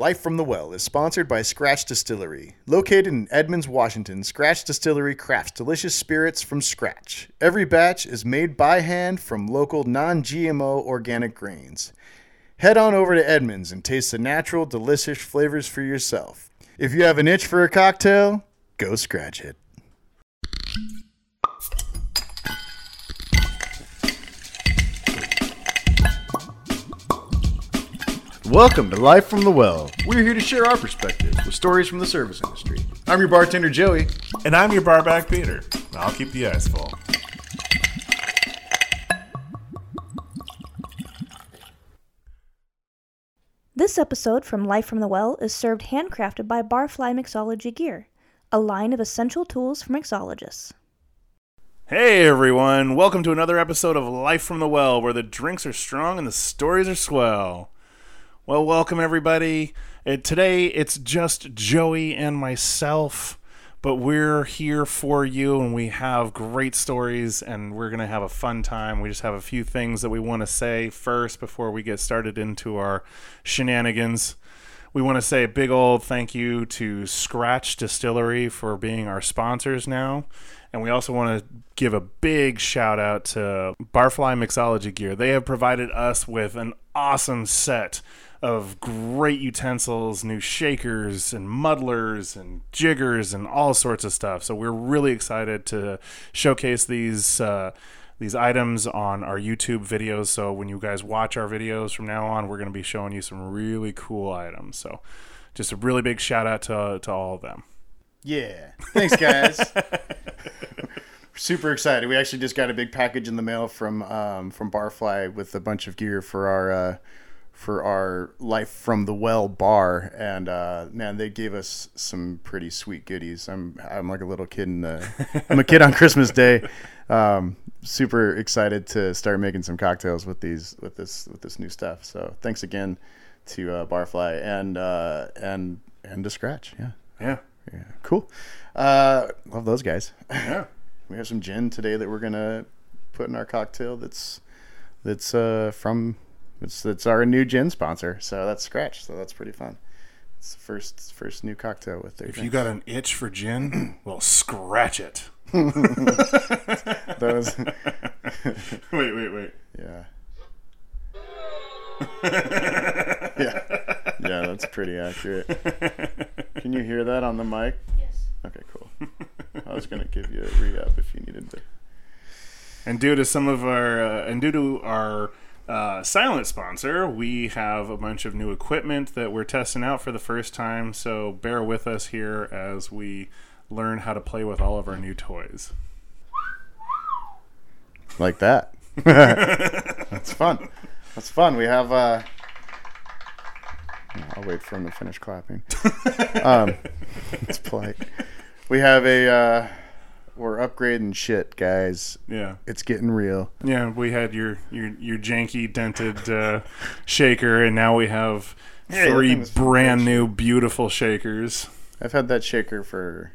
Life from the Well is sponsored by Scratch Distillery. Located in Edmonds, Washington, Scratch Distillery crafts delicious spirits from scratch. Every batch is made by hand from local non-GMO organic grains. Head on over to Edmonds and taste the natural, delicious flavors for yourself. If you have an itch for a cocktail, go scratch it. Welcome to Life from the Well. We're here to share our perspectives with stories from the service industry. I'm your bartender, Joey. And I'm your barback, Peter. And I'll keep the ice full. This episode from Life from the Well is served handcrafted by Barfly Mixology Gear, a line of essential tools for mixologists. Hey everyone, welcome to another episode of Life from the Well, where the drinks are strong and the stories are swell. Well, welcome everybody. Today it's just Joey and myself, but we're here for you and we have great stories and we're going to have a fun time. We just have a few things that we want to say first before we get started into our shenanigans. We want to say a big old thank you to Scratch Distillery for being our sponsors now. And we also want to give a big shout out to Barfly Mixology Gear. They have provided us with an awesome set of great utensils, new shakers and muddlers and jiggers and all sorts of stuff. So we're really excited to showcase these items on our YouTube videos. So when you guys watch our videos from now on, we're going to be showing you some really cool items. So just a really big shout out to all of them. Yeah. Thanks, guys. Super excited. We actually just got a big package in the mail from Barfly with a bunch of gear for our Life from the Well bar, and man, they gave us some pretty sweet goodies. I'm like a little kid I'm a kid on Christmas Day. Super excited to start making some cocktails with this new stuff. So thanks again to Barfly and to Scratch. Yeah. Cool. Love those guys. Yeah. We have some gin today that we're gonna put in our cocktail. It's our new gin sponsor, so that's Scratch. So that's pretty fun. It's the first new cocktail with their If drinks. You got an itch for gin, well, scratch it. Wait. Yeah. Yeah, that's pretty accurate. Can you hear that on the mic? Yes. Okay, cool. I was going to give you a re-up if you needed to. And due to our silent sponsor, we have a bunch of new equipment that we're testing out for the first time, so bear with us here as we learn how to play with all of our new toys. Like that. That's fun. We have... I'll wait for him to finish clapping. It's polite. We have we're upgrading shit, guys. Yeah. It's getting real. Yeah, we had your janky dented shaker, and now we have three brand new beautiful shakers. I've had that shaker for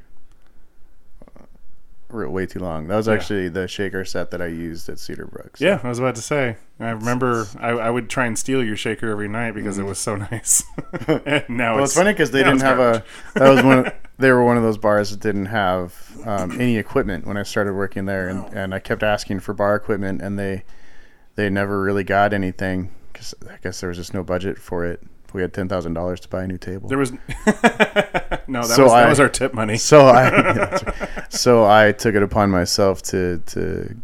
way too long. That was actually the shaker set that I used at Cedar Brooks. So. Yeah, I was about to say. I remember I would try and steal your shaker every night because it was so nice. Now it's funny because they didn't have they were one of those bars that didn't have any equipment when I started working there, and I kept asking for bar equipment, and they never really got anything because I guess there was just no budget for it. We had $10,000 to buy a new table. There was that was our tip money. So I took it upon myself to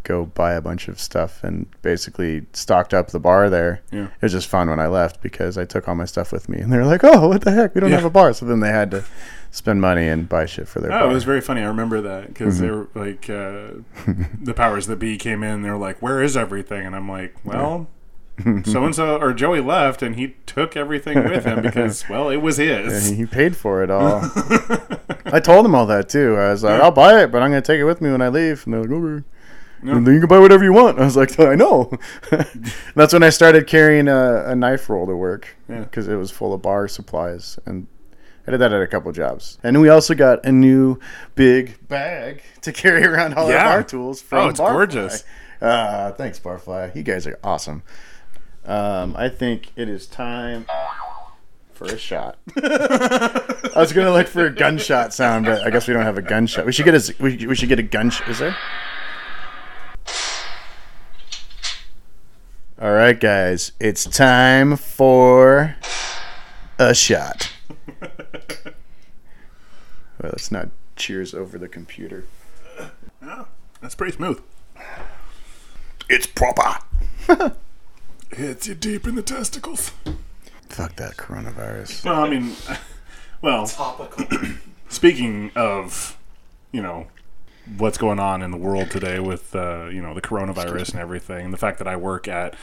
go buy a bunch of stuff and basically stocked up the bar there. Yeah. It was just fun when I left because I took all my stuff with me, and they were like, "Oh, what the heck? We don't have a bar." So then they had to spend money and buy shit for their bar. It was very funny. I remember that because they were like, the powers that be came in. They're like, "Where is everything?" And I'm like, "Well." Yeah. So-and-so, or Joey left, and he took everything with him because, well, it was his. And he paid for it all. I told him all that, too. I was like, I'll buy it, but I'm going to take it with me when I leave. And they're like, okay. No. And then you can buy whatever you want. I was like, I know. That's when I started carrying a knife roll to work because it was full of bar supplies. And I did that at a couple jobs. And we also got a new big bag to carry around all of our tools from Barfly. Oh, it's gorgeous. Thanks, Barfly. You guys are awesome. I think it is time for a shot. I was gonna look for a gunshot sound, but I guess we don't have a gunshot. We should get a gunshot. Is there? All right, guys, it's time for a shot. Well, let's not cheers over the computer. Oh, that's pretty smooth. It's proper. Hits you deep in the testicles. Fuck that coronavirus. Well, I mean, well, topical. Speaking of, you know, what's going on in the world today with, you know, the coronavirus and everything, the fact that I work at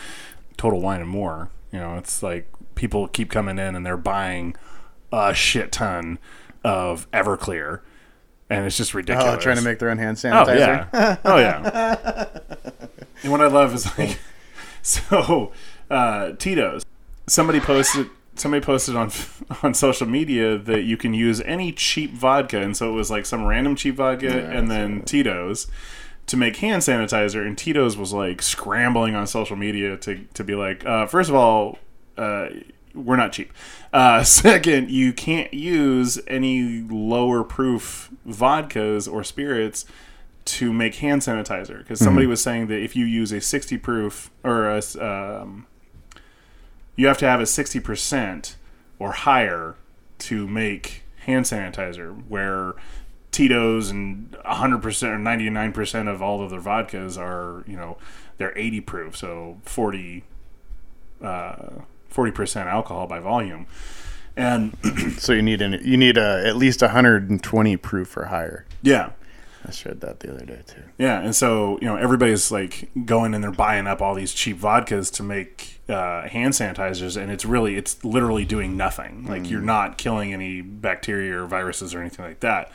Total Wine and More, you know, it's like people keep coming in and they're buying a shit ton of Everclear. And it's just ridiculous. Oh, trying to make their own hand sanitizer. Oh, yeah. And what I love is like, so Tito's. Somebody posted on social media that you can use any cheap vodka, and so it was like some random cheap vodka, and then Tito's to make hand sanitizer. And Tito's was like scrambling on social media to be like, first of all, we're not cheap. Second, you can't use any lower proof vodkas or spirits to make hand sanitizer, because somebody was saying that if you use a 60 proof or a, you have to have a 60% or higher to make hand sanitizer, where Tito's and 100% or 99% of all of their vodkas are, you know, they're 80 proof, so 40% alcohol by volume. And so you need at least 120 proof or higher. Yeah. I shared that the other day too. Yeah, and so, you know, everybody's like going and they're buying up all these cheap vodkas to make hand sanitizers, and it's literally doing nothing. Like you're not killing any bacteria or viruses or anything like that.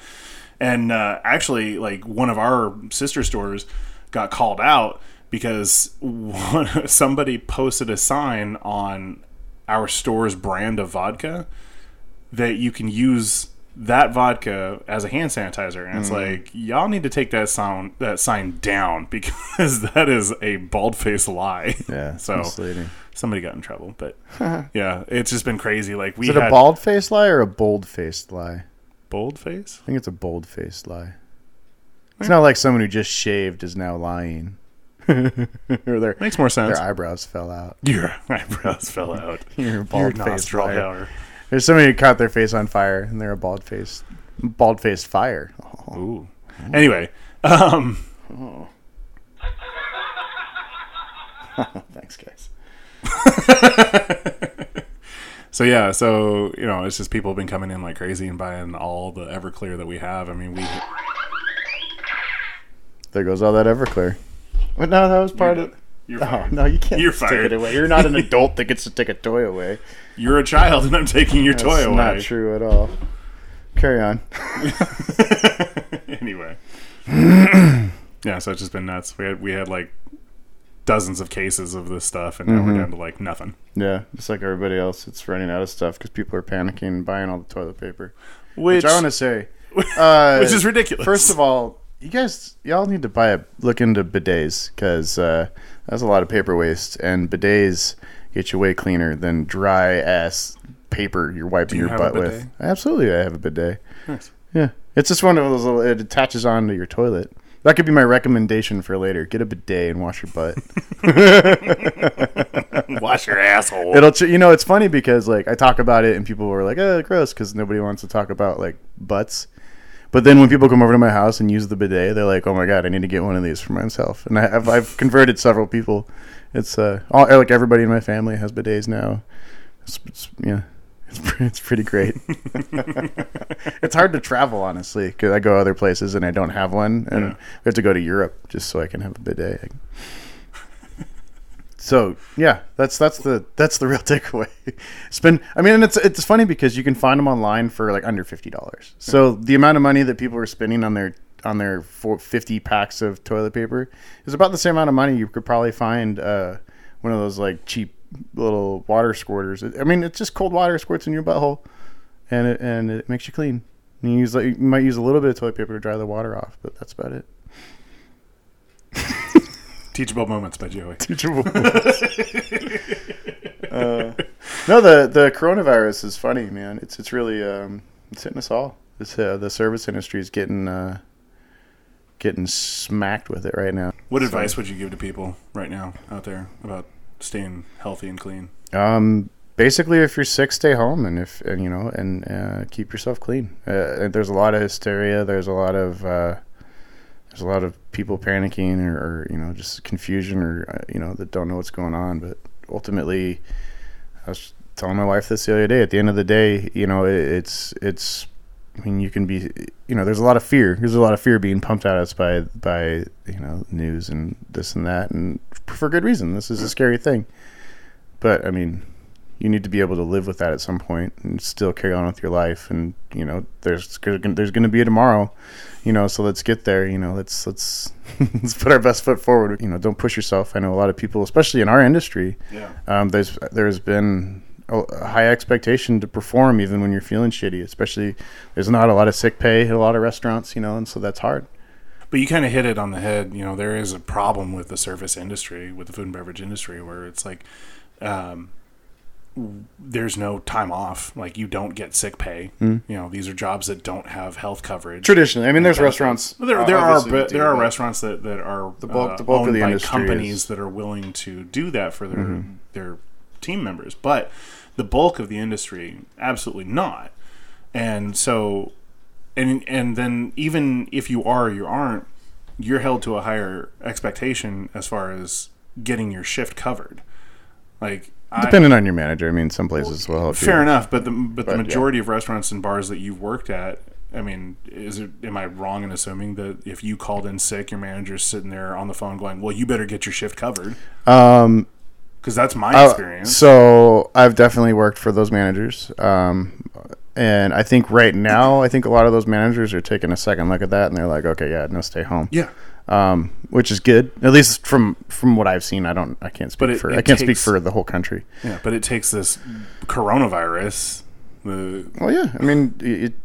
And actually, like one of our sister stores got called out because somebody posted a sign on our store's brand of vodka that you can use that vodka as a hand sanitizer, and it's like, y'all need to take that sign down, because that is a bald-faced lie. Yeah. So misleading. Somebody got in trouble, but yeah, it's just been crazy. Like we had a bald-faced lie or a bold-faced lie? Bold-faced? I think it's a bold-faced lie. It's not like someone who just shaved is now lying. Or their, makes more sense. Their eyebrows fell out. Your eyebrows fell out. Your bald-faced liar. There's somebody who caught their face on fire, and they're a bald-faced fire. Oh. Ooh. Anyway. Thanks, guys. So, yeah. So, you know, it's just people have been coming in like crazy and buying all the Everclear that we have. I mean, we... There goes all that Everclear. But no, that was part of... You're fired. Oh, no, you can't take it away. You're not an adult that gets to take a toy away. You're a child, and I'm taking your toy away. That's not true at all. Carry on. Anyway. Yeah, so it's just been nuts. We had like dozens of cases of this stuff, and now we're down to like nothing. Yeah, just like everybody else, it's running out of stuff because people are panicking and buying all the toilet paper. Which I want to say, which is ridiculous. First of all, y'all need to look into bidets, because that's a lot of paper waste, and bidets get you way cleaner than dry ass paper you're wiping your butt with. Absolutely, I have a bidet. Nice. Yeah, it's just one of those little. It attaches onto your toilet. That could be my recommendation for later. Get a bidet and wash your butt. Wash your asshole. You know, it's funny because like I talk about it and people were like, "Oh, gross," because nobody wants to talk about like butts. But then when people come over to my house and use the bidet, they're like, "Oh my god, I need to get one of these for myself." And I've converted several people. It's like everybody in my family has bidets now. It's pretty great. It's hard to travel, honestly, because I go other places and I don't have one, and I have to go to Europe just so I can have a bidet. So yeah, that's the real takeaway. It's funny because you can find them online for like under $50. So the amount of money that people are spending on their 50 packs of toilet paper is about the same amount of money you could probably find one of those like cheap little water squirters. I mean, it's just cold water squirts in your butthole, and it makes you clean. And you might use a little bit of toilet paper to dry the water off, but that's about it. Teachable moments by Joey. Teachable moments. No, the coronavirus is funny, man. It's really it's hitting us all. It's the service industry is getting smacked with it right now. What advice would you give to people right now out there about staying healthy and clean? Basically, if you're sick, stay home, and keep yourself clean. There's a lot of hysteria. There's a lot of people panicking or just confusion or that don't know what's going on. But ultimately, I was telling my wife this the other day. At the end of the day, it's. I mean, you can be. There's a lot of fear. There's a lot of fear being pumped at us by news and this and that, and for good reason. This is a scary thing. But I mean, you need to be able to live with that at some point and still carry on with your life. And there's going to be a tomorrow. So let's get there. Let's let's put our best foot forward. Don't push yourself. I know a lot of people, especially in our industry. Yeah. There's been a high expectation to perform even when you're feeling shitty, especially there's not a lot of sick pay at a lot of restaurants, and so that's hard. But you kind of hit it on the head. There is a problem with the service industry, with the food and beverage industry, where it's like there's no time off. Like, you don't get sick pay. Mm-hmm. These are jobs that don't have health coverage traditionally. I mean, there's restaurants. There are restaurants that are the bulk owned of the by industry companies that are willing to do that for their mm-hmm. their team members, but the bulk of the industry, absolutely not. And so, and then even if you are or you aren't, you're held to a higher expectation as far as getting your shift covered. Like, depending on your manager, I mean, some places will help. Fair enough, but the majority of restaurants and bars that you've worked at, I mean, am I wrong in assuming that if you called in sick, your manager's sitting there on the phone going, "Well, you better get your shift covered." Because that's my experience. So I've definitely worked for those managers. And I think right now, a lot of those managers are taking a second look at that, and they're like, okay, yeah, no, stay home. Yeah. Which is good, at least from what I've seen. I can't speak speak for the whole country. Yeah, but it takes this coronavirus. Well, yeah. I mean,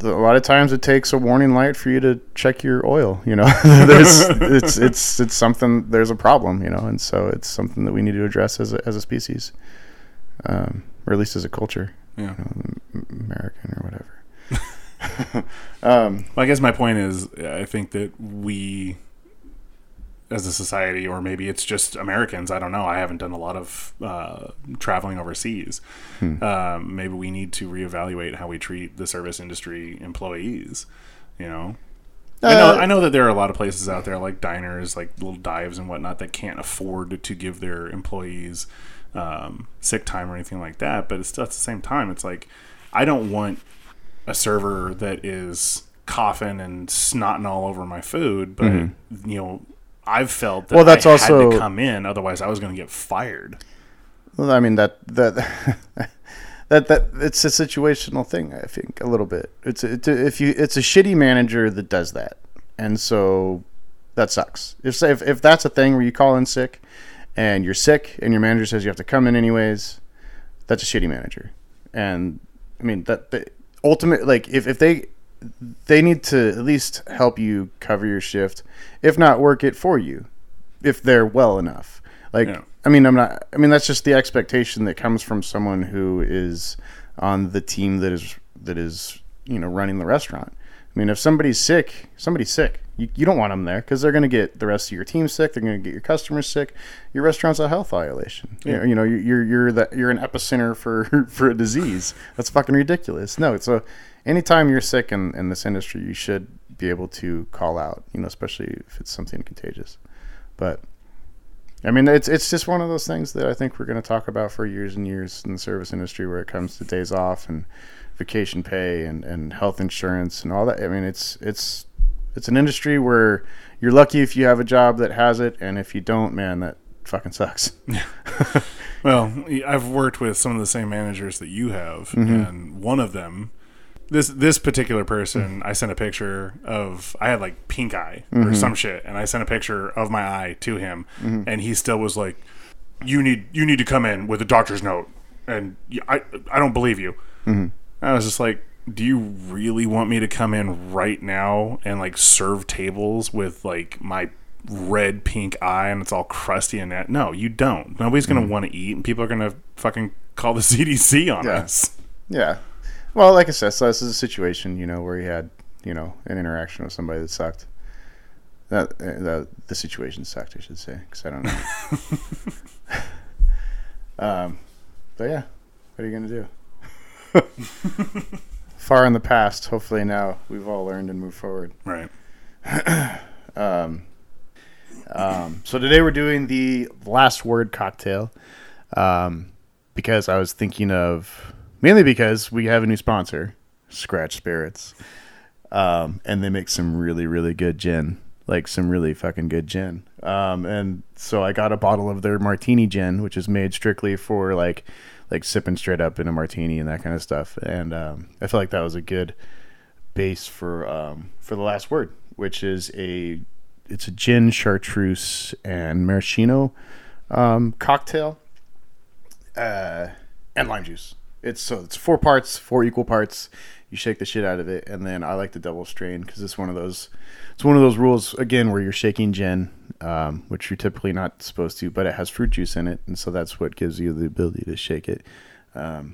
a lot of times it takes a warning light for you to check your oil. It's something. There's a problem. And so it's something that we need to address as a species, or at least as a culture. Yeah, American or whatever. Well, I guess my point is, I think that we, as a society, or maybe it's just Americans, I don't know. I haven't done a lot of traveling overseas. Maybe we need to reevaluate how we treat the service industry employees. I know that there are a lot of places out there, like diners, like little dives and whatnot, that can't afford to give their employees sick time or anything like that. But it's at the same time, it's like, I don't want a server that is coughing and snotting all over my food, but mm-hmm. I've felt that had to come in, otherwise I was going to get fired. Well, I mean, that it's a situational thing, I think, a little bit. It's a shitty manager that does that, and so that sucks. If that's a thing where you call in sick, and you're sick, and your manager says you have to come in anyways, that's a shitty manager. And I mean that the ultimate, like, if they need to at least help you cover your shift, if not work it for you, if they're well enough. Like, yeah. I mean, that's just the expectation that comes from someone who is on the team that is running the restaurant. I mean, if somebody's sick. You don't want them there because they're going to get the rest of your team sick. They're going to get your customers sick. Your restaurant's a health violation. Yeah. You're an epicenter for a disease. That's fucking ridiculous. No, so anytime you're sick in this industry, you should be able to call out. Especially if it's something contagious. But I mean, it's just one of those things that I think we're going to talk about for years and years in the service industry, where it comes to days off and vacation pay and health insurance and all that. I mean, it's an industry where you're lucky if you have a job that has it, and if you don't, man, that fucking sucks. Well, I've worked with some of the same managers that you have, mm-hmm. and one of them, this particular person, I sent a picture of, I had like pink eye or mm-hmm. some shit, and I sent a picture of my eye to him, mm-hmm. and he still was like, "You need to come in with a doctor's note," and I don't believe you. Mm-hmm. I was just like, do you really want me to come in right now and like serve tables with like my red pink eye and it's all crusty and that? No, you don't. Nobody's going to want to eat, and people are going to fucking call the CDC on us. Yeah. Well, like I said, so this is a situation, you know, where he had, you know, an interaction with somebody that sucked. The situation sucked, I should say, because I don't know. But yeah, what are you going to do? Far in the past, hopefully now we've all learned and moved forward. Right. So today we're doing the Last Word cocktail, because I was thinking of, mainly because we have a new sponsor, Scratch Spirits, and they make some really, really good gin, like some really fucking good gin. And so I got a bottle of their martini gin, which is made strictly for like sipping straight up in a martini and that kind of stuff. And I feel like that was a good base for the Last Word, which is a gin, chartreuse, and maraschino cocktail, and lime juice. It's 4 equal parts. You shake the shit out of it, and then I like to double strain because it's one of those rules again where you're shaking gin, which you're typically not supposed to, but it has fruit juice in it, and so that's what gives you the ability to shake it. So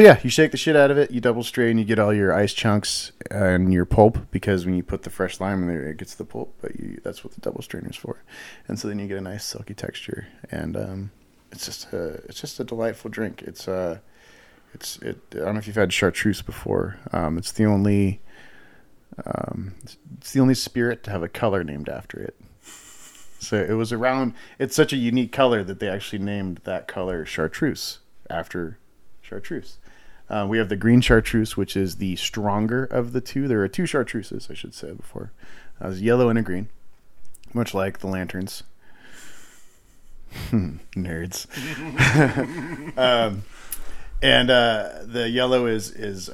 yeah, you shake the shit out of it, you double strain, you get all your ice chunks and your pulp, because when you put the fresh lime in there, it gets the pulp, but that's what the double strainer is for. And so then you get a nice silky texture, and it's just a delightful drink. It's I don't know if you've had chartreuse before. It's the only spirit to have a color named after it. So it was around. It's such a unique color that they actually named that color chartreuse after chartreuse. We have the green chartreuse, which is the stronger of the two. There are 2 chartreuses, I should say, before. There's a yellow and a green, much like the lanterns. Nerds. And the yellow is it's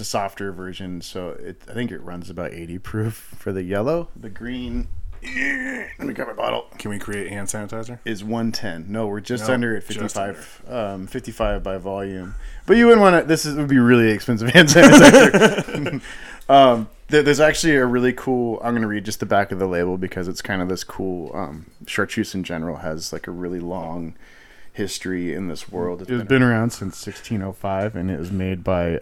a softer version, so I think it runs about 80 proof for the yellow. The green. Let me grab my bottle. Can we create hand sanitizer? Is 110. No, we're just under at 55. 55 by volume. But you wouldn't want to. This would be really expensive hand sanitizer. There's actually a really cool. I'm going to read just the back of the label because it's kind of this cool. Chartreuse in general has like a really long history in this world. It's been around since 1605, and it was made by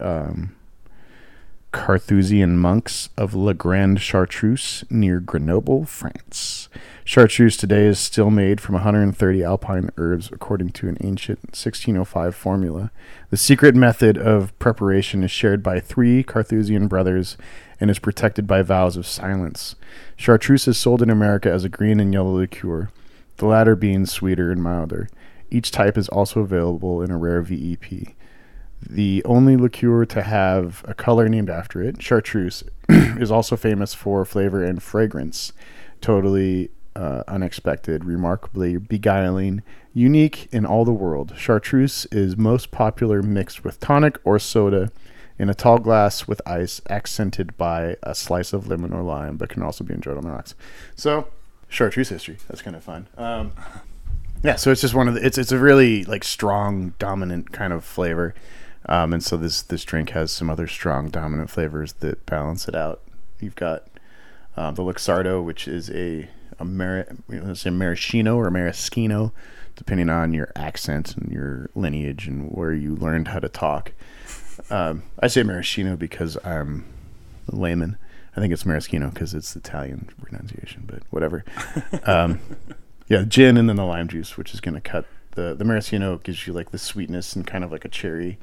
Carthusian monks of La Grande Chartreuse near Grenoble, France. Chartreuse today is still made from 130 alpine herbs according to an ancient 1605 formula. The secret method of preparation is shared by 3 Carthusian brothers and is protected by vows of silence. Chartreuse is sold in America as a green and yellow liqueur, the latter being sweeter and milder. Each type is also available in a rare VEP. The only liqueur to have a color named after it, chartreuse, is also famous for flavor and fragrance. Totally unexpected, remarkably beguiling, unique in all the world. Chartreuse is most popular mixed with tonic or soda in a tall glass with ice, accented by a slice of lemon or lime, but can also be enjoyed on the rocks. So, chartreuse history. That's kind of fun. Yeah, so it's just one of the. It's a really like strong, dominant kind of flavor, and so this drink has some other strong, dominant flavors that balance it out. You've got the Luxardo, which is a maraschino or maraschino, depending on your accent and your lineage and where you learned how to talk. I say maraschino because I'm a layman. I think it's maraschino because it's the Italian pronunciation, but whatever. Yeah, gin and then the lime juice, which is going to cut the maraschino gives you like the sweetness and kind of like a cherry.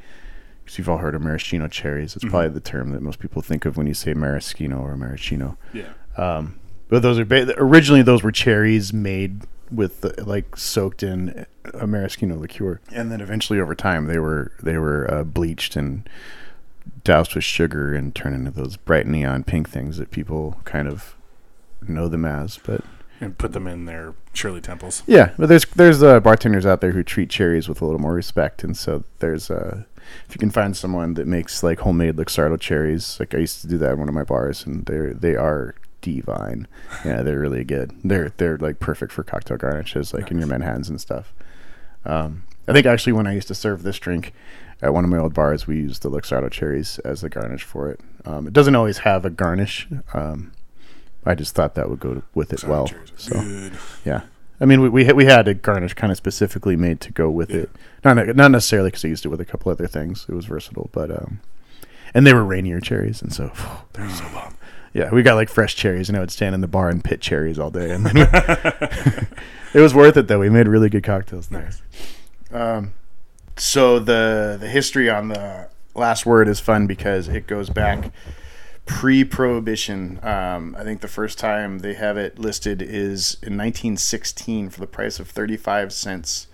Because you've all heard of maraschino cherries. It's probably the term that most people think of when you say maraschino or maraschino. Yeah. But those are originally those were cherries made with like soaked in a maraschino liqueur, and then eventually over time they were bleached and doused with sugar and turned into those bright neon pink things that people kind of know them as, but. And put them in their Shirley temples. Yeah, but there's bartenders out there who treat cherries with a little more respect, and so there's if you can find someone that makes like homemade Luxardo cherries, like I used to do that in one of my bars, and they are divine. Yeah, they're really good. They're like perfect for cocktail garnishes, like in your Manhattans and stuff. I think actually when I used to serve this drink at one of my old bars, we used the Luxardo cherries as the garnish for it. It doesn't always have a garnish. I just thought that would go with it well. So, yeah, I mean, we had a garnish kind of specifically made to go with it. Not necessarily because I used it with a couple other things. It was versatile, but and they were Rainier cherries, and so they're so bomb. Yeah, we got like fresh cherries, and I would stand in the bar and pit cherries all day. And then it was worth it though. We made really good cocktails there. Nice. So the history on the last word is fun because it goes back pre-Prohibition. I think the first time they have it listed is in 1916 for the price of 35 cents,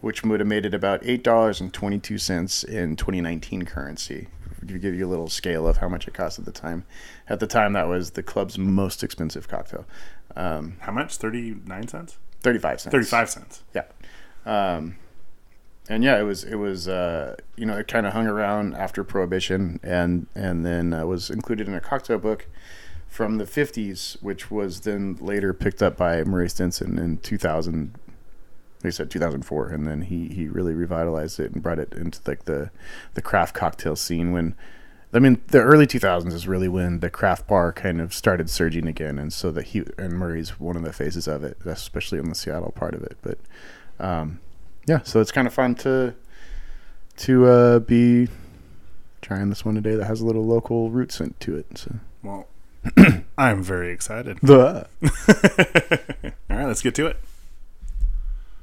which would have made it about $8.22 in 2019 currency. To give you a little scale of how much it cost at the time. At the time, that was the club's most expensive cocktail. How much? 39 cents? 35 cents. 35 cents. Yeah. And yeah, it was you know, it kind of hung around after Prohibition, and then was included in a cocktail book from the 50s, which was then later picked up by Murray Stenson in 2000. They said 2004, and then he really revitalized it and brought it into like the craft cocktail scene. When I mean the early 2000s is really when the craft bar kind of started surging again, and so that he and Murray's one of the faces of it, especially on the Seattle part of it. But yeah, so it's kind of fun to be trying this one today that has a little local root scent to it. So well, I'm very excited. All right, let's get to it.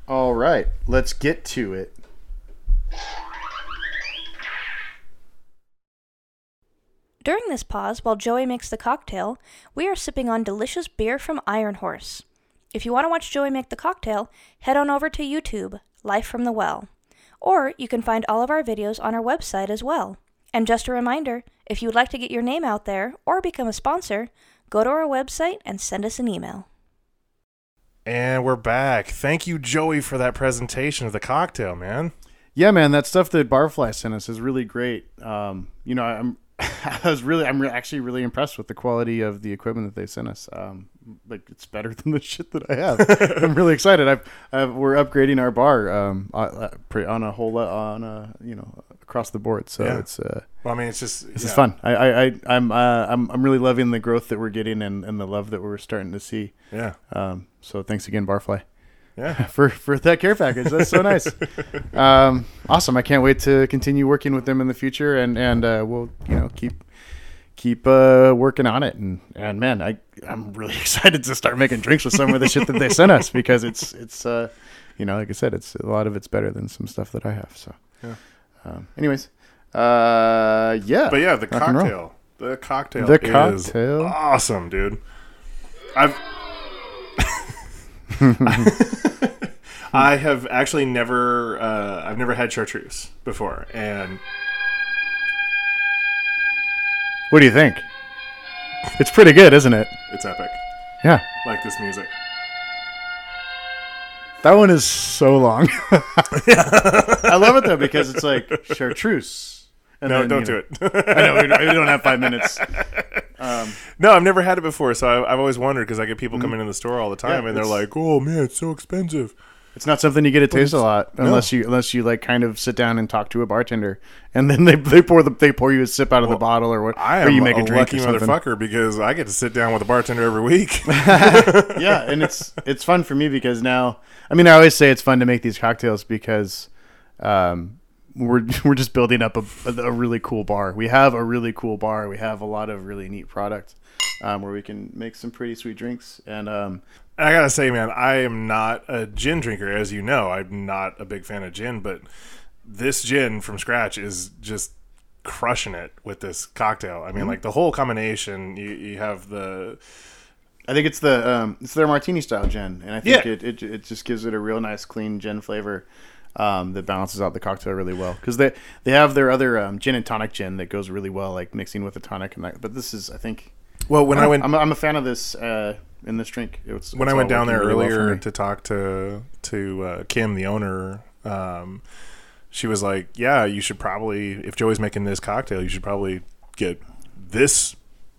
All right, let's get to it. During this pause, while Joey makes the cocktail, we are sipping on delicious beer from Iron Horse. If you want to watch Joey make the cocktail, head on over to YouTube, Life from the Well. Or you can find all of our videos on our website as well. And just a reminder, if you would like to get your name out there or become a sponsor, go to our website and send us an email. And we're back. Thank you, Joey, for that presentation of the cocktail, man. Yeah, man, that stuff that Barfly sent us is really great. You know, I'm actually really impressed with the quality of the equipment that they sent us. Like, it's better than the shit that I have. I'm really excited. We're upgrading our bar across the board. So yeah. It's fun. I'm really loving the growth that we're getting and the love that we're starting to see. Yeah. So thanks again, Barfly. Yeah. For that care package. That's so nice. Awesome. I can't wait to continue working with them in the future and we'll, you know, keep working on it. And man, I'm really excited to start making drinks with some of the shit that they sent us because it's you know, like I said, it's a lot of it's better than some stuff that I have. So yeah. Anyways. Yeah. But yeah, the cocktail is awesome, dude. I have actually never I've never had chartreuse before, and what do you think? It's pretty good, isn't it? It's epic. Yeah, like this music. That one is so long. I love it though because it's like chartreuse. And no, don't do it. I know we don't have 5 minutes. No, I've never had it before, so I've always wondered because I get people coming into the store all the time, yeah, and they're like, "Oh man, it's so expensive." It's not something you get to taste a lot unless you like kind of sit down and talk to a bartender, and then they pour you a sip out of the bottle or what. I am you make a drink lucky motherfucker because I get to sit down with a bartender every week. Yeah, and it's fun for me because now I mean I always say it's fun to make these cocktails because. We're just building up a really cool bar. We have a really cool bar. We have a lot of really neat product where we can make some pretty sweet drinks. And I gotta say, man, I am not a gin drinker, as you know. I'm not a big fan of gin, but this gin from Scratch is just crushing it with this cocktail. I mean, like the whole combination. You have the. I think it's the it's their martini style gin, and I think it just gives it a real nice clean gin flavor. That balances out the cocktail really well because they have their other gin and tonic gin that goes really well, like mixing with a tonic and that. But this is, I think. Well, I'm a fan of this in this drink. When I went down there earlier to talk to Kim, the owner, she was like, "Yeah, you should probably if Joey's making this cocktail, you should probably get this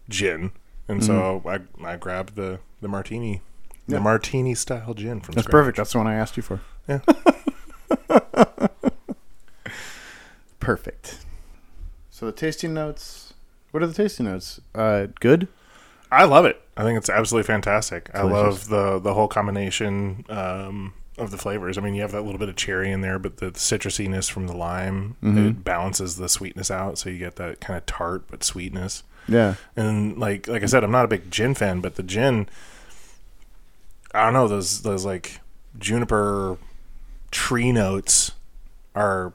gin." And so I grabbed the martini, the martini style gin from. That's Scratch. Perfect. That's the one I asked you for. Yeah. Perfect. So the tasting notes. What are the tasting notes? Good. I love it. I think it's absolutely fantastic. Delicious. I love the whole combination of the flavors. I mean, you have that little bit of cherry in there, but the citrusiness from the lime, it balances the sweetness out, so you get that kind of tart but sweetness. Yeah. And like I said, I'm not a big gin fan, but the gin, I don't know, those like juniper tree notes are,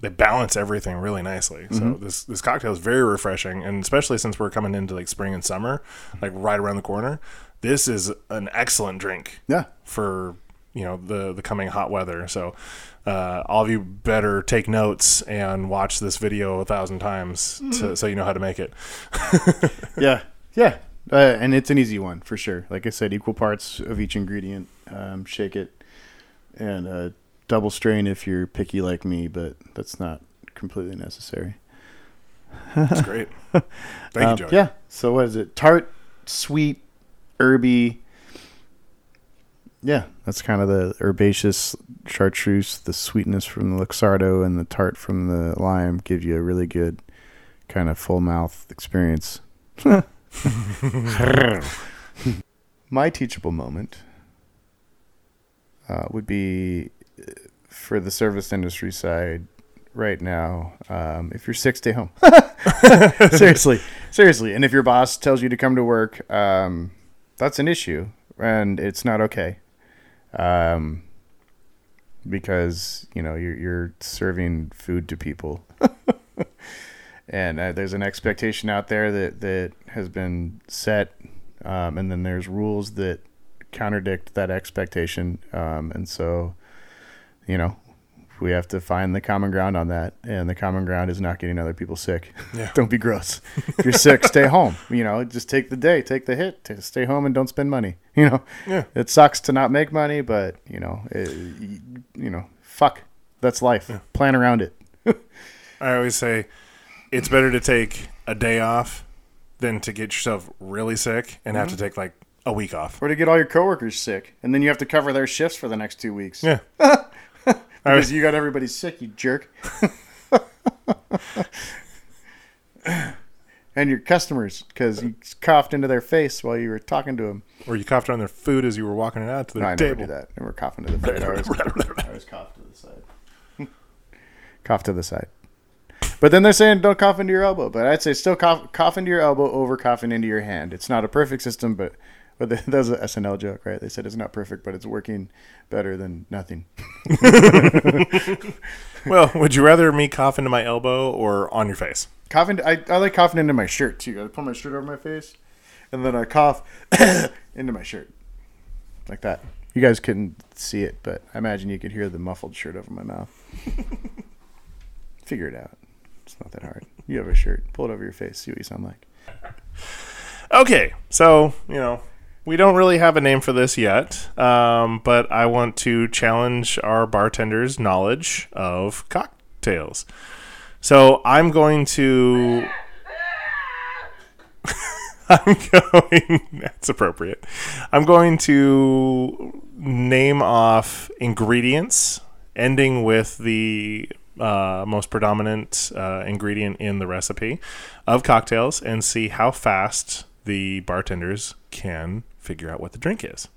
they balance everything really nicely. So this cocktail is very refreshing, and especially since we're coming into like spring and summer, like right around the corner, this is an excellent drink. Yeah. For, you know, the coming hot weather. So all of you better take notes and watch this video 1,000 times so you know how to make it. Yeah. Yeah. And it's an easy one for sure. Like I said, equal parts of each ingredient. Shake it and double strain if you're picky like me, but that's not completely necessary. That's great. Thank you, Joey. Yeah. So what is it? Tart, sweet, herby. Yeah, that's kind of the herbaceous chartreuse. The sweetness from the Luxardo and the tart from the lime give you a really good kind of full mouth experience. My teachable moment would be for the service industry side right now. If you're sick, stay home. Seriously. And if your boss tells you to come to work, that's an issue, and it's not okay. Because, you know, you're serving food to people. And there's an expectation out there that has been set. And then there's rules that contradict that expectation. And so, you know, we have to find the common ground on that. And the common ground is not getting other people sick. Yeah. Don't be gross. If you're sick, stay home. You know, just take the day, take the hit, stay home and don't spend money. You know, yeah. It sucks to not make money, but, you know, fuck. That's life. Yeah. Plan around it. I always say it's better to take a day off than to get yourself really sick and have to take like a week off. Or to get all your coworkers sick, and then you have to cover their shifts for the next 2 weeks. Yeah. Because you got everybody sick, you jerk. And your customers, because you coughed into their face while you were talking to them. Or you coughed on their food as you were walking it out to their table. I never do that. I never coughed into the food. I always coughed to the side. Cough to the side. But then they're saying don't cough into your elbow. But I'd say still cough into your elbow over coughing into your hand. It's not a perfect system, but that was an SNL joke, right? They said it's not perfect, but it's working better than nothing. Well, would you rather me cough into my elbow or on your face? I like coughing into my shirt, too. I put my shirt over my face, and then I cough into my shirt. Like that. You guys couldn't see it, but I imagine you could hear the muffled shirt over my mouth. Figure it out. It's not that hard. You have a shirt. Pull it over your face. See what you sound like. Okay. So, you know, we don't really have a name for this yet, but I want to challenge our bartender's knowledge of cocktails. So I'm going to... That's appropriate. I'm going to name off ingredients, ending with the... most predominant ingredient in the recipe of cocktails, and see how fast the bartenders can figure out what the drink is.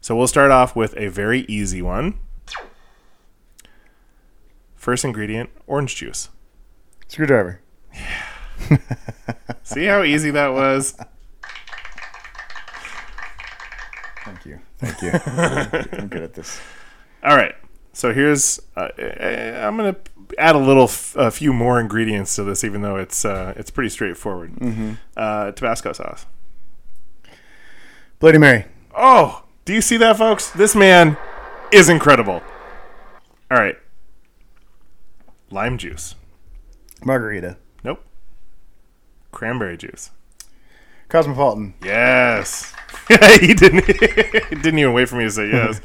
So we'll start off with a very easy one. First ingredient, orange juice. Screwdriver. Yeah. See how easy that was? Thank you. I'm good at this. All right. So here's, I'm going to add a few more ingredients to this, even though it's pretty straightforward. Tabasco sauce. Bloody Mary. Oh, do you see that, folks? This man is incredible. All right. Lime juice. Margarita. Nope. Cranberry juice. Cosmopolitan. Yes. He didn't even wait for me to say yes.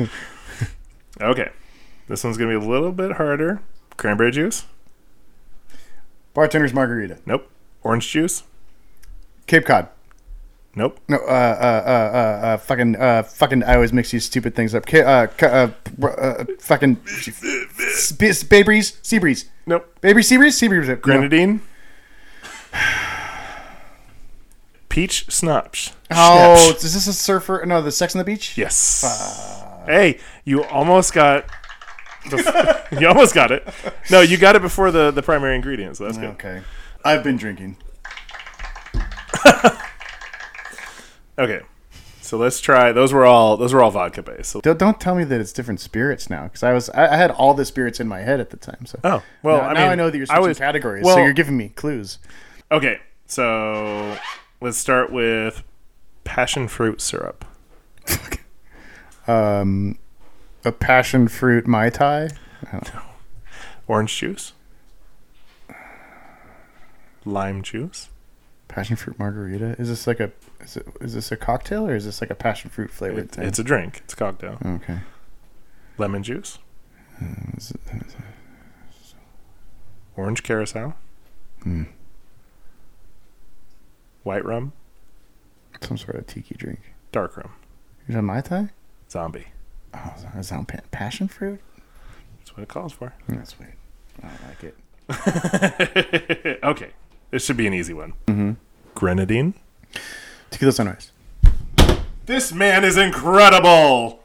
Okay. This one's going to be a little bit harder. Cranberry juice. Bartender's margarita. Nope. Orange juice. Cape Cod. Nope. No, fucking, I always mix these stupid things up. Fucking, Bay Breeze, Sea Breeze. Nope. Bay Breeze, Sea Breeze, Grenadine. No. Peach Schnapps. Oh, is this a surfer? No, the Sex on the Beach? Yes. Hey, you almost got... you almost got it. No, you got it before the primary ingredient, so that's good. Okay. I've been drinking. Okay. So let's try. Those were all vodka based. So don't tell me that it's different spirits now, because I had all the spirits in my head at the time. So now I know that you're switching categories. Well, so you're giving me clues. Okay, so let's start with passion fruit syrup. A passion fruit Mai Tai. I don't know. Orange juice. Lime juice. Passion fruit margarita. Is this like a? Is this a cocktail or is this like a passion fruit flavored thing? It's a drink. It's a cocktail. Okay. Lemon juice. Orange curacao. White rum. Some sort of tiki drink. Dark rum. Is that Mai Tai? Zombie. Oh, is that passion fruit? That's what it calls for. That's weird. I don't like it. Okay. This should be an easy one. Mm-hmm. Grenadine. Tequila sunrise. This man is incredible.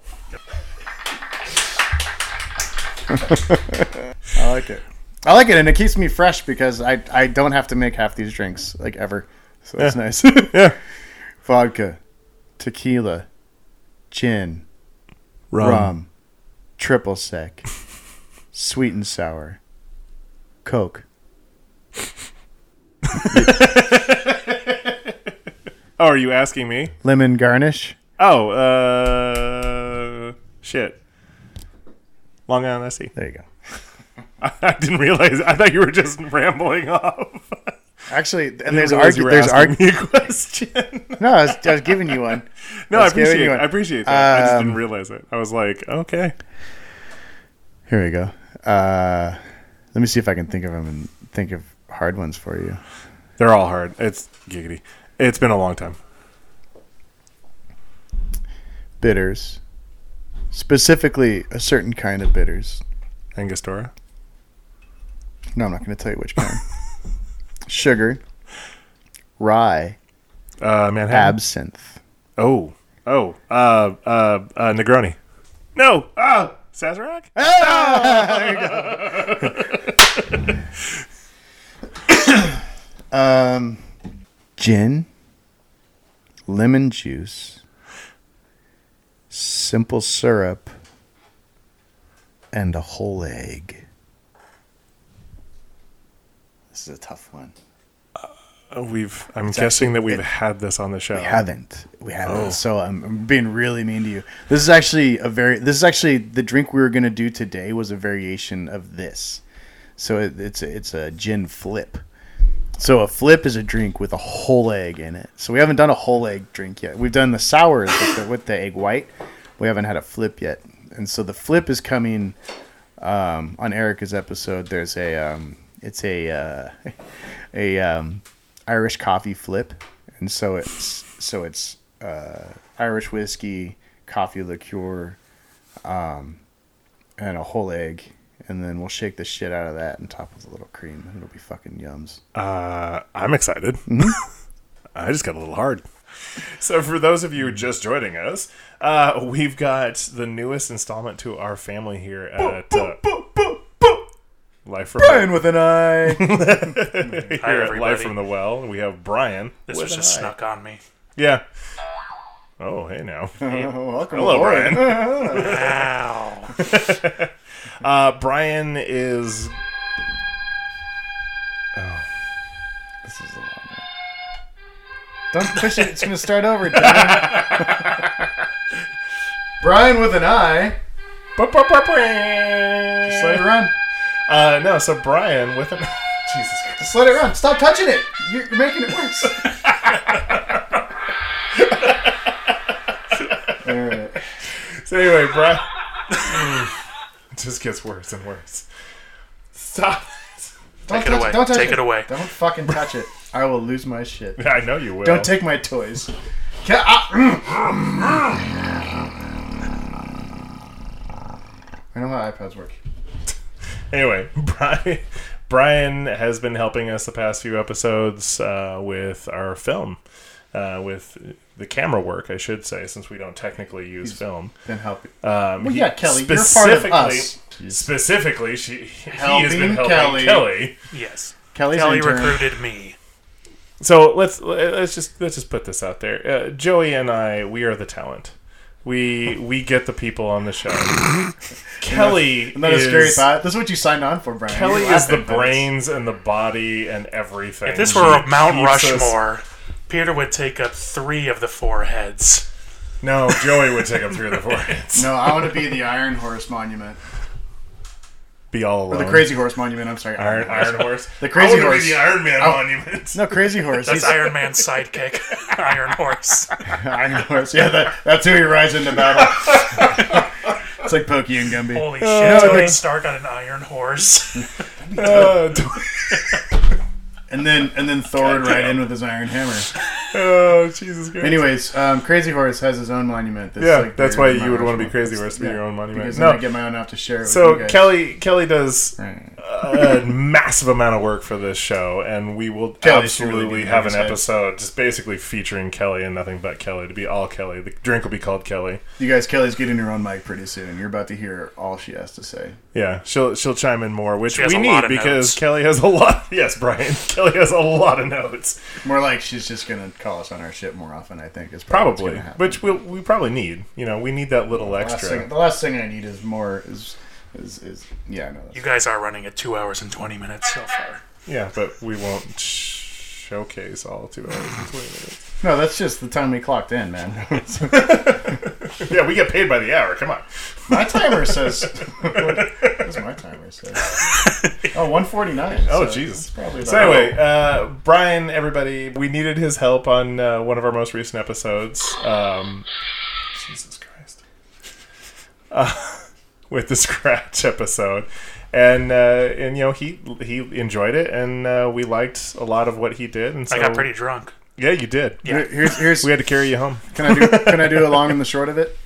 I like it, and it keeps me fresh because I don't have to make half these drinks like ever, so that's nice. Yeah. Vodka, tequila, gin, rum, triple sec, sweet and sour, Coke. Oh, are you asking me? Lemon garnish? Oh, shit. Long Island SE. There you go. I didn't realize. I thought you were just rambling off. Actually, and there's a question. No, I was giving you one. No, I appreciate that. I just didn't realize it. I was like, okay. Here we go. Let me see if I can think of them and think of hard ones for you. They're all hard. It's giggity. It's been a long time. Bitters. Specifically, a certain kind of bitters. Angostura? No, I'm not going to tell you which kind. Sugar. Rye. Manhattan. Absinthe. Oh. Negroni. No. Ah. Sazerac? Ah! There you go. Gin, lemon juice, simple syrup, and a whole egg. This is a tough one. I'm guessing that we've had this on the show. We haven't. So I'm being really mean to you. This is actually the drink we were going to do today was a variation of this. So it's a gin flip. So a flip is a drink with a whole egg in it. So we haven't done a whole egg drink yet. We've done the sours with the egg white. We haven't had a flip yet. And so the flip is coming on Erica's episode. There's a Irish coffee flip. And so it's Irish whiskey, coffee liqueur, and a whole egg. And then we'll shake the shit out of that and top with a little cream. It'll be fucking yums. I'm excited. I just got a little hard. So for those of you just joining us, we've got the newest installment to our family here at... Boop, boop, boop, boop, Life from Brian with an eye. Here Hi, at Life from the Well, we have Brian. This was just snuck on me. Yeah. Oh, hey now. Hey. Welcome. Hello, Brian. Wow. Brian is... Oh. This is a long one. Don't push it. It's going to start over, Dan. Brian with an eye. Just let it run. No, so Brian with an... Jesus Christ. Just let it run. Stop touching it. You're making it worse. All right. So anyway, Brian... It just gets worse and worse. Stop it. Don't touch it. Take it away. Don't fucking touch it. I will lose my shit. I know you will. Don't take my toys. I know how iPads work. Anyway, Brian has been helping us the past few episodes with our film. with the camera work, I should say, since we don't technically use film. Been helping. Well, yeah, Kelly, you're part of us. Specifically, he has been helping Kelly. Yes, Kelly recruited me. So let's just put this out there. Joey and I, we are the talent. We get the people on the show. Kelly, isn't that a scary thought? This is what you signed on for, Brian. Kelly is the brains and the body and everything. If this were Mount Rushmore, Peter would take up 3 of the 4 heads. No, Joey would take up 3 of the 4 heads. No, I want to be the Iron Horse Monument. Be all alone. Or the Crazy Horse Monument. I'm sorry, Iron Horse. The Crazy Horse. I want to be the Iron Man Monument. No, Crazy Horse. That's Iron Man's sidekick. Iron Horse. Iron Horse. Yeah, that's who he rides into battle. It's like Pokey and Gumby. Holy shit! Tony Stark on an Iron Horse. And then Thor would ride in with his iron hammer. Oh, Jesus Christ. Anyways, Crazy Horse has his own monument. That's why you would want to be Crazy Horse to be your own monument. Because I get my own out to share it with you guys. So Kelly does a massive amount of work for this show, and we will absolutely have an episode just basically featuring Kelly and nothing but Kelly. To be all Kelly. The drink will be called Kelly. You guys, Kelly's getting her own mic pretty soon. You're about to hear all she has to say. Yeah, she'll chime in more, which we need because notes. Kelly has a lot. Yes, Brian. Kelly has a lot of notes. More like she's just going to call us on our shit more often, I think. Is probably which we probably need. You know, we need that little extra. The last thing I need is more. Is yeah, I know. You guys are running at 2 hours and 20 minutes so far. Yeah, but we won't showcase all 2 hours and 20 minutes. No, that's just the time we clocked in, man. Yeah, we get paid by the hour. Come on. My timer says... what does my timer say? Oh, 1:49. Oh, Jesus. So anyway, Brian, everybody, we needed his help on one of our most recent episodes. Jesus Christ. With the Scratch episode. And you know, he enjoyed it, and we liked a lot of what he did. And so I got pretty drunk. Yeah, you did. Yeah. We had to carry you home. Can I do the long and the short of it?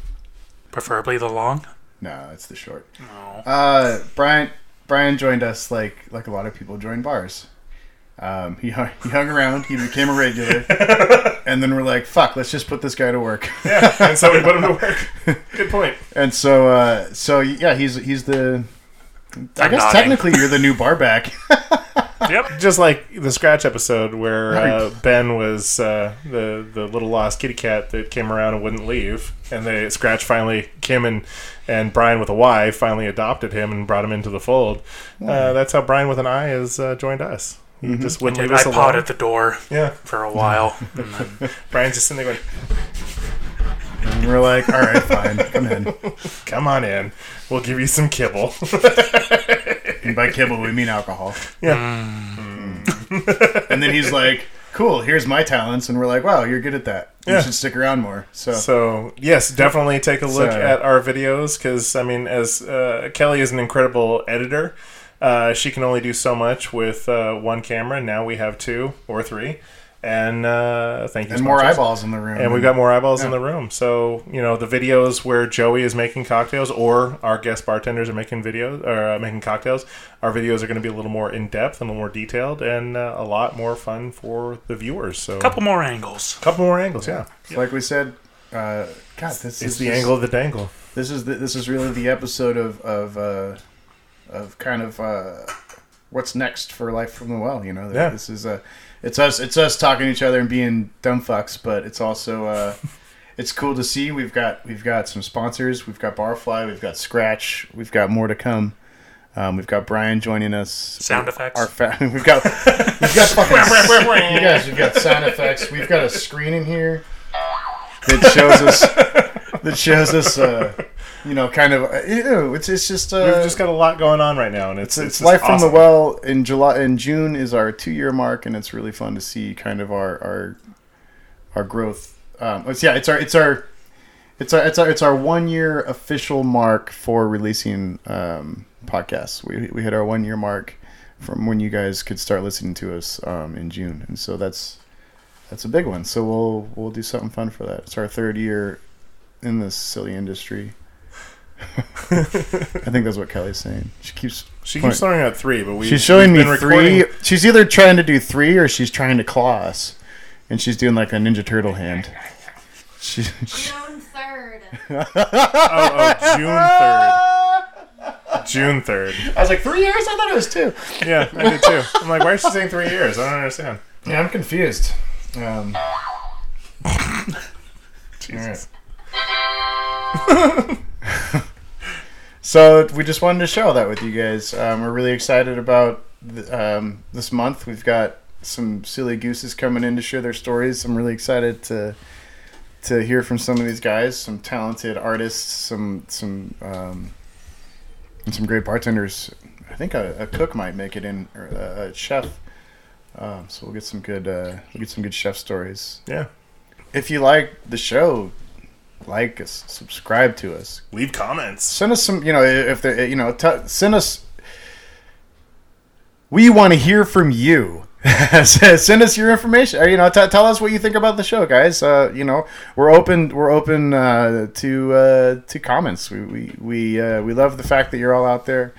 Preferably the long. No, it's the short. No. Brian joined us like a lot of people join bars. He hung around. He became a regular, and then we're like, "Fuck, let's just put this guy to work." Yeah, and so we put him to work. Good point. And so yeah, he's the. I guess technically you're the new bar back. Yep, just like the Scratch episode where Ben was the little lost kitty cat that came around and wouldn't leave, and Scratch finally came in, and Brian with a Y finally adopted him and brought him into the fold. Yeah. That's how Brian with an I has joined us. He just wouldn't leave us alone. I pawed at the door for a while. And then Brian's just sitting there going... And we're like, all right, fine, come on in. We'll give you some kibble. And by kibble, we mean alcohol. Yeah. And then he's like, cool, here's my talents. And we're like, wow, you're good at that. You should stick around more. So yes, definitely take a look at our videos. Because, I mean, as Kelly is an incredible editor, she can only do so much with one camera. Now we have 2 or 3. And thank you. And more eyeballs in the room. And we've got more eyeballs in the room. So, you know, the videos where Joey is making cocktails or our guest bartenders are making videos or making cocktails, our videos are going to be a little more in depth and a little more detailed and a lot more fun for the viewers. So, a couple more angles, yeah. So like we said, God, this is the angle of the dangle. This is really the episode of kind of what's next for Life from the Well. You know, this is a. It's us talking to each other and being dumb fucks, but it's also it's cool to see. We've got some sponsors. We've got Barfly. We've got Scratch. We've got more to come. We've got Brian joining us. Sound effects. We've got fucking you guys. We've got sound effects. We've got a screen in here that shows us. You know, kind of. It's just. We've just got a lot going on right now, and it's Life from awesome. The Well in July. In June is our 2-year mark, and it's really fun to see kind of our growth. It's our 1-year official mark for releasing podcasts. We hit our 1-year mark from when you guys could start listening to us in June, and so that's a big one. So we'll do something fun for that. It's our 3rd year in this silly industry. I think that's what Kelly's saying. She keeps throwing out 3, but she's showing me 3. She's either trying to do 3 or she's trying to claw us. and she's doing like a Ninja Turtle hand. She... June 3rd. June 3rd. I was like, 3 years? I thought it was 2. Yeah, I did too. I'm like, why is she saying 3 years? I don't understand. Yeah, I'm confused. Jesus. All right. So we just wanted to share that with you guys. We're really excited about this month. We've got some silly gooses coming in to share their stories. I'm really excited to hear from some of these guys, some talented artists, some great bartenders. I think a cook might make it in, or a chef. So we'll get some good chef stories. Yeah. If you like the show, like us, subscribe to us, leave comments, send us some. Send us. We want to hear from you. Send us your information. Tell us what you think about the show, guys. We're open. We're open to comments. We love the fact that you're all out there,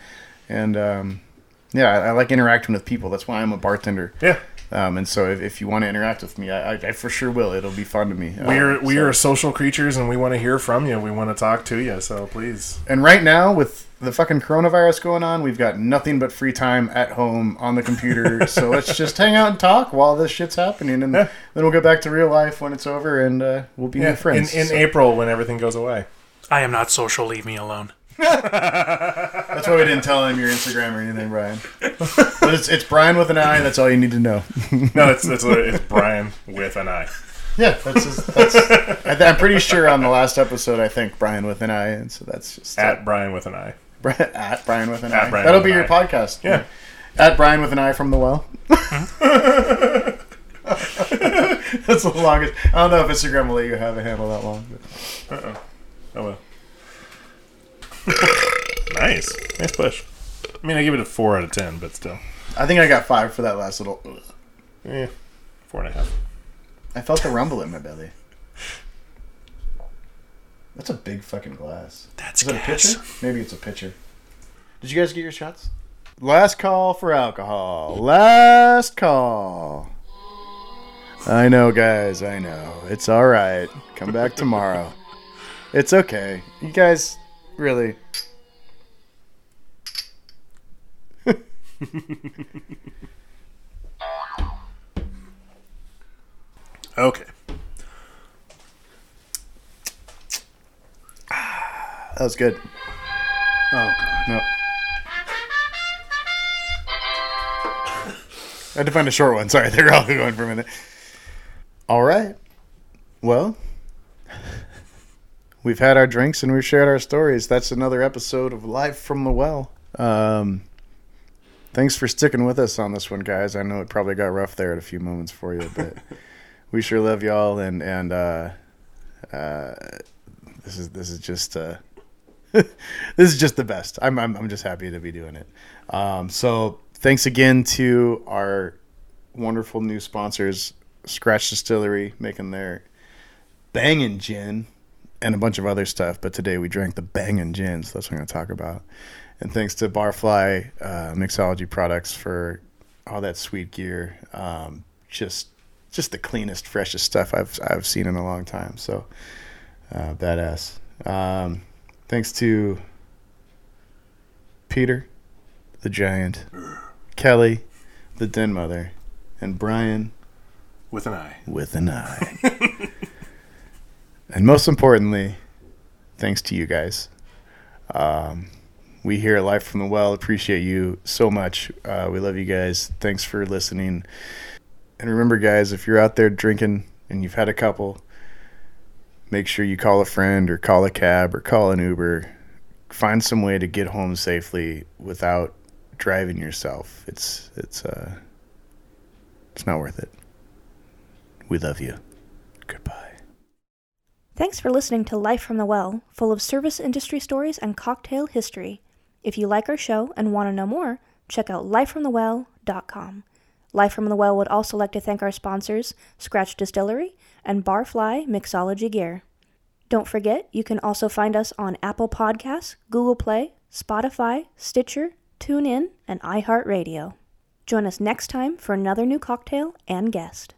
and I like interacting with people. That's why I'm a bartender. Yeah. And so if you want to interact with me, I for sure will. It'll be fun to me. We are social creatures, and we want to hear from you. We want to talk to you, so please. And right now, with the fucking coronavirus going on, we've got nothing but free time at home on the computer. So let's just hang out and talk while this shit's happening, and then we'll get back to real life when it's over, and we'll be new friends. In April, when everything goes away. I am not social. Leave me alone. That's why we didn't tell him your Instagram or anything, Brian. But it's Brian with an I. That's all you need to know. No, it's Brian with an I. Yeah, I'm pretty sure on the last episode I think Brian with an I, and so that's just at Brian with an I. At Brian with an I. That'll be your podcast. Yeah. At Brian with an I from the well. That's the longest. I don't know if Instagram will let you have a handle that long. Oh well. Nice push. I mean, I give it a 4 out of 10, but still, I think I got 5 for that last little. Yeah, 4.5. I felt the rumble in my belly. That's a big fucking glass. That's gas. Is it a pitcher? Maybe it's a pitcher. Did you guys get your shots? Last call for alcohol. Last call. I know, guys. I know. It's all right. Come back tomorrow. It's okay. You guys. Really. Okay. That was good. Oh, God. No. I had to find a short one. Sorry, they're all going for a minute. All right. Well. We've had our drinks and we've shared our stories. That's another episode of Live from the Well. Thanks for sticking with us on this one, guys. I know it probably got rough there at a few moments for you, but we sure love y'all. And this is just the best. I'm just happy to be doing it. So thanks again to our wonderful new sponsors, Scratch Distillery, making their banging gin. And a bunch of other stuff, but today we drank the banging gin, so that's what I'm going to talk about. And thanks to Barfly Mixology Products for all that sweet gear, just the cleanest, freshest stuff I've seen in a long time. So badass. Thanks to Peter, the Giant, Kelly, the Den Mother, and Brian with an eye. With an eye. And most importantly, thanks to you guys. We here at Life from the Well appreciate you so much. We love you guys. Thanks for listening. And remember, guys, if you're out there drinking and you've had a couple, make sure you call a friend or call a cab or call an Uber. Find some way to get home safely without driving yourself. It's not worth it. We love you. Goodbye. Thanks for listening to Life from the Well, full of service industry stories and cocktail history. If you like our show and want to know more, check out lifefromthewell.com. Life from the Well would also like to thank our sponsors, Scratch Distillery and Barfly Mixology Gear. Don't forget, you can also find us on Apple Podcasts, Google Play, Spotify, Stitcher, TuneIn, and iHeartRadio. Join us next time for another new cocktail and guest.